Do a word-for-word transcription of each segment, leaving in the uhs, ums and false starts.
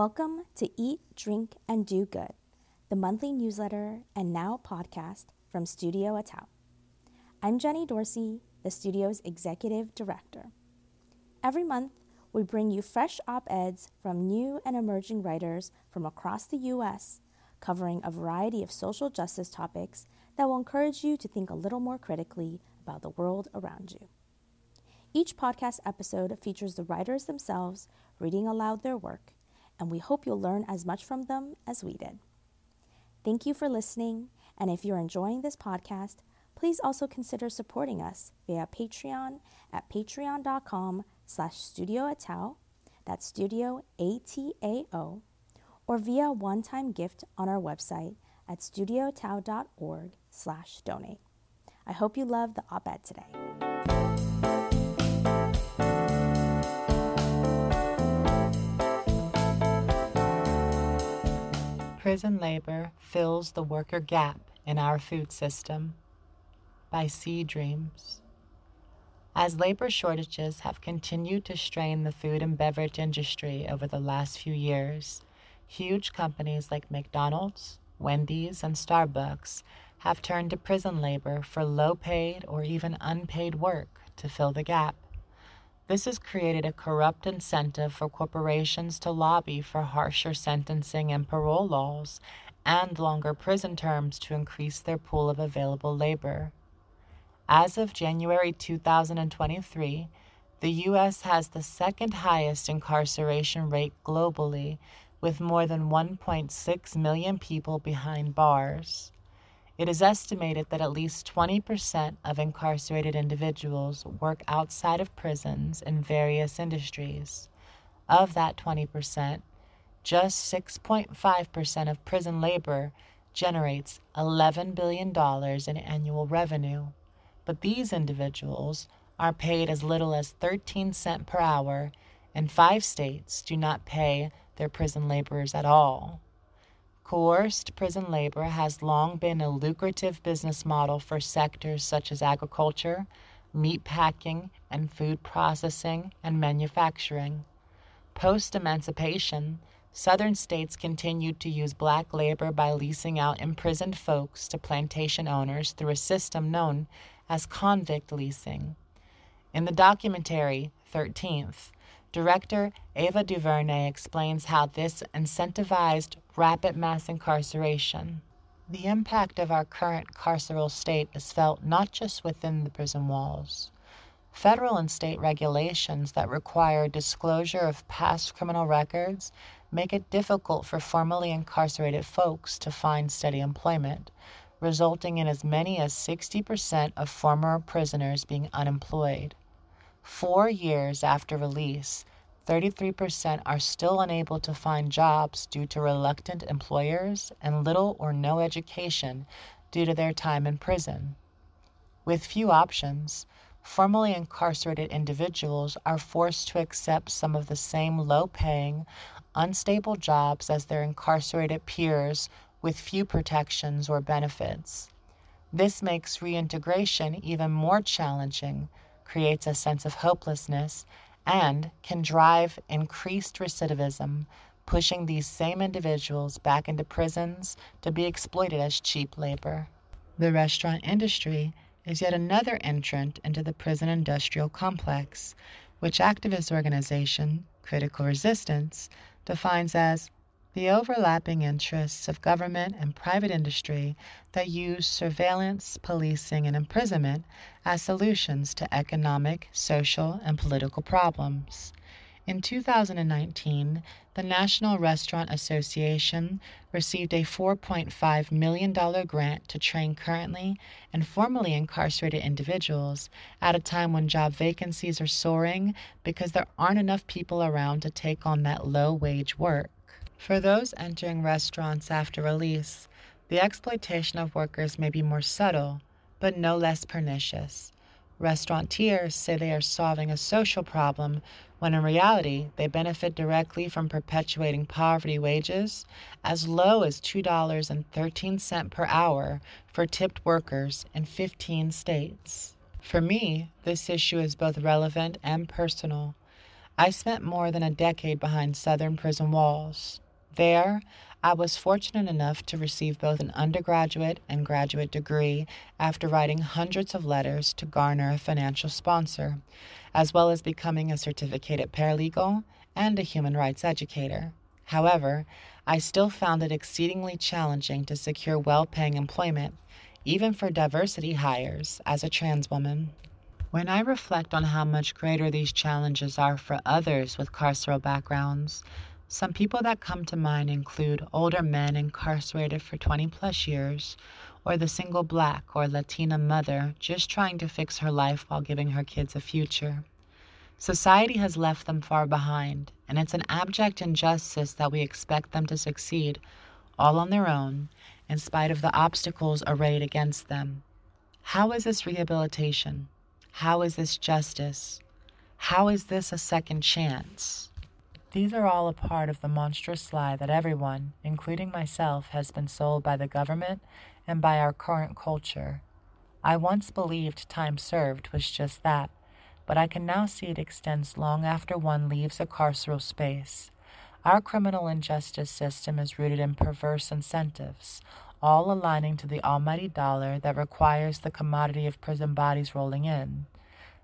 Welcome to Eat, Drink, and Do Good, the monthly newsletter and now podcast from Studio ATAO. I'm Jenny Dorsey, the studio's executive director. Every month, we bring you fresh op-eds from new and emerging writers from across the U S, covering a variety of social justice topics that will encourage you to think a little more critically about the world around you. Each podcast episode features the writers themselves reading aloud their work, and we hope you'll learn as much from them as we did. Thank you for listening, and if you're enjoying this podcast, please also consider supporting us via Patreon at patreon.com slash Studio ATAO, that's Studio A T A O, or via a one-time gift on our website at studioatao.org slash donate. I hope you love the op-ed today. Prison Labor Fills the Worker Gap in Our Food System by C. Dreams. As labor shortages have continued to strain the food and beverage industry over the last few years, huge companies like McDonald's, Wendy's, and Starbucks have turned to prison labor for low-paid or even unpaid work to fill the gap. This has created a corrupt incentive for corporations to lobby for harsher sentencing and parole laws and longer prison terms to increase their pool of available labor. As of January two thousand twenty-three, the U S has the second highest incarceration rate globally, with more than one point six million people behind bars. It is estimated that at least twenty percent of incarcerated individuals work outside of prisons in various industries. Of that twenty percent, just six point five percent of prison labor generates eleven billion dollars in annual revenue. But these individuals are paid as little as thirteen cents per hour, and five states do not pay their prison laborers at all. Coerced prison labor has long been a lucrative business model for sectors such as agriculture, meat packing, and food processing and manufacturing. Post-emancipation, southern states continued to use black labor by leasing out imprisoned folks to plantation owners through a system known as convict leasing. In the documentary, thirteenth, director Ava DuVernay explains how this incentivized rapid mass incarceration. The impact of our current carceral state is felt not just within the prison walls. Federal and state regulations that require disclosure of past criminal records make it difficult for formerly incarcerated folks to find steady employment, resulting in as many as sixty percent of former prisoners being unemployed. Four years after release, thirty-three percent are still unable to find jobs due to reluctant employers and little or no education due to their time in prison. With few options, formerly incarcerated individuals are forced to accept some of the same low-paying, unstable jobs as their incarcerated peers with few protections or benefits. This makes reintegration even more challenging, creates a sense of hopelessness, and can drive increased recidivism, pushing these same individuals back into prisons to be exploited as cheap labor. The restaurant industry is yet another entrant into the prison industrial complex, which activist organization Critical Resistance defines as the overlapping interests of government and private industry that use surveillance, policing, and imprisonment as solutions to economic, social, and political problems. In two thousand nineteen, the National Restaurant Association received a four point five million dollars grant to train currently and formerly incarcerated individuals at a time when job vacancies are soaring because there aren't enough people around to take on that low-wage work. For those entering restaurants after release, the exploitation of workers may be more subtle, but no less pernicious. Restaurateurs say they are solving a social problem, when in reality, they benefit directly from perpetuating poverty wages as low as two dollars and thirteen cents per hour for tipped workers in fifteen states. For me, this issue is both relevant and personal. I spent more than a decade behind Southern prison walls. There, I was fortunate enough to receive both an undergraduate and graduate degree after writing hundreds of letters to garner a financial sponsor, as well as becoming a certificated paralegal and a human rights educator. However, I still found it exceedingly challenging to secure well-paying employment, even for diversity hires as a trans woman. When I reflect on how much greater these challenges are for others with carceral backgrounds, some people that come to mind include older men incarcerated for twenty plus years, or the single Black or Latina mother just trying to fix her life while giving her kids a future. Society has left them far behind, and it's an abject injustice that we expect them to succeed all on their own, in spite of the obstacles arrayed against them. How is this rehabilitation? How is this justice? How is this a second chance? These are all a part of the monstrous lie that everyone, including myself, has been sold by the government and by our current culture. I once believed time served was just that, but I can now see it extends long after one leaves a carceral space. Our criminal injustice system is rooted in perverse incentives, all aligning to the almighty dollar that requires the commodity of prison bodies rolling in.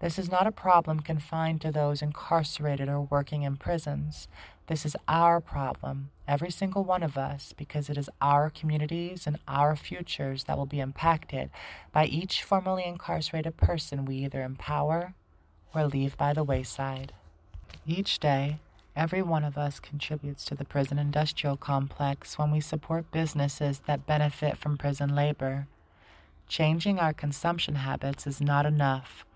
This is not a problem confined to those incarcerated or working in prisons. This is our problem, every single one of us, because it is our communities and our futures that will be impacted by each formerly incarcerated person we either empower or leave by the wayside. Each day, every one of us contributes to the prison industrial complex when we support businesses that benefit from prison labor. Changing our consumption habits is not enough.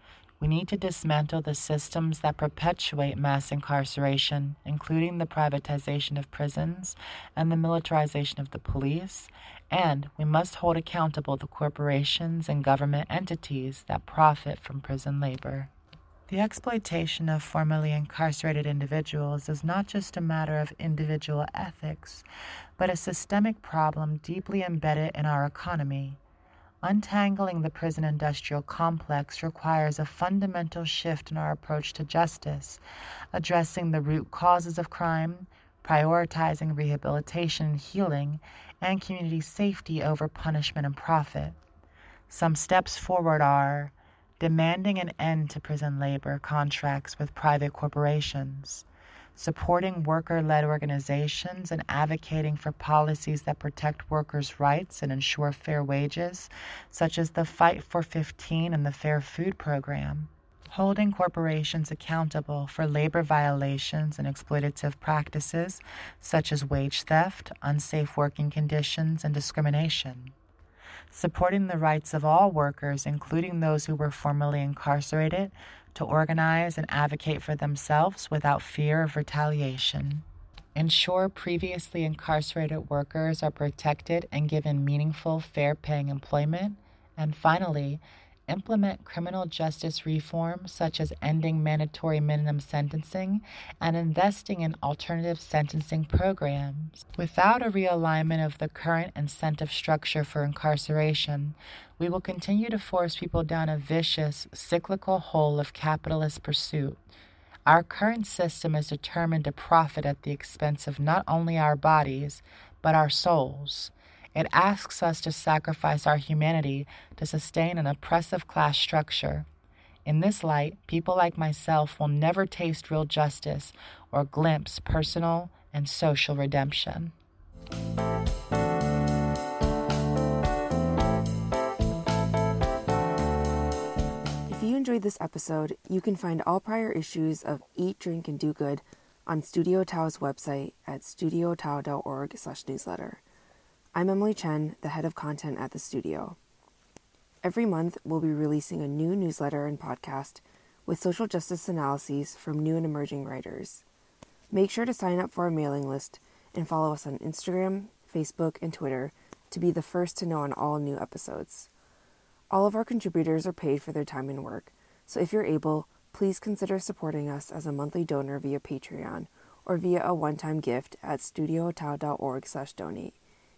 We need to dismantle the systems that perpetuate mass incarceration, including the privatization of prisons and the militarization of the police, and we must hold accountable the corporations and government entities that profit from prison labor. The exploitation of formerly incarcerated individuals is not just a matter of individual ethics, but a systemic problem deeply embedded in our economy. Untangling the prison industrial complex requires a fundamental shift in our approach to justice, addressing the root causes of crime, prioritizing rehabilitation and healing, and community safety over punishment and profit. Some steps forward are demanding an end to prison labor contracts with private corporations, supporting worker-led organizations and advocating for policies that protect workers' rights and ensure fair wages, such as the Fight for fifteen and the Fair Food Program. Holding corporations accountable for labor violations and exploitative practices, such as wage theft, unsafe working conditions, and discrimination. Supporting the rights of all workers, including those who were formerly incarcerated, to organize and advocate for themselves without fear of retaliation. Ensure previously incarcerated workers are protected and given meaningful, fair-paying employment. And finally, implement criminal justice reform such as ending mandatory minimum sentencing and investing in alternative sentencing programs. Without a realignment of the current incentive structure for incarceration, we will continue to force people down a vicious, cyclical hole of capitalist pursuit. Our current system is determined to profit at the expense of not only our bodies, but our souls. It asks us to sacrifice our humanity to sustain an oppressive class structure. In this light, people like myself will never taste real justice or glimpse personal and social redemption. If you enjoyed this episode, you can find all prior issues of Eat, Drink, and Do Good on Studio A T A O's website at studio a t a o dot org slash newsletter. I'm Emily Chen, the head of content at the studio. Every month, we'll be releasing a new newsletter and podcast with social justice analyses from new and emerging writers. Make sure to sign up for our mailing list and follow us on Instagram, Facebook, and Twitter to be the first to know on all new episodes. All of our contributors are paid for their time and work, so if you're able, please consider supporting us as a monthly donor via Patreon or via a one-time gift at studio a t a o dot org slash donate.